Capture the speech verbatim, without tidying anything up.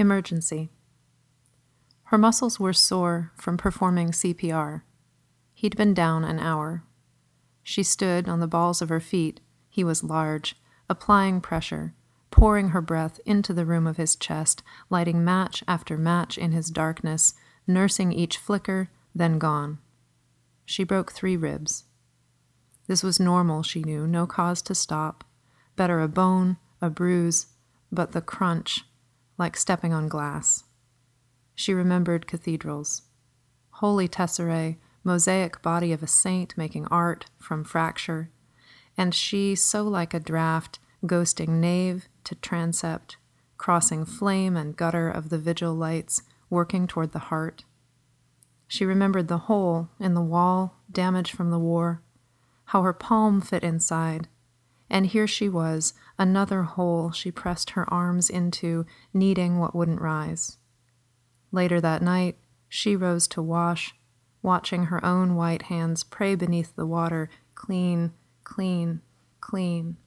Emergency. Her muscles were sore from performing C P R. He'd been down an hour. She stood on the balls of her feet, he was large, applying pressure, pouring her breath into the room of his chest, lighting match after match in his darkness, nursing each flicker, then gone. She broke three ribs. This was normal, she knew, no cause to stop. Better a bone, a bruise, but the crunch, like stepping on glass. She remembered cathedrals. Holy tesserae, mosaic body of a saint making art from fracture, and she so like a draft, ghosting nave to transept, crossing flame and gutter of the vigil lights, working toward the heart. She remembered the hole in the wall, damage from the war, how her palm fit inside, and here she was, another hole she pressed her arms into, kneading what wouldn't rise. Later that night, she rose to wash, watching her own white hands pray beneath the water, clean, clean, clean.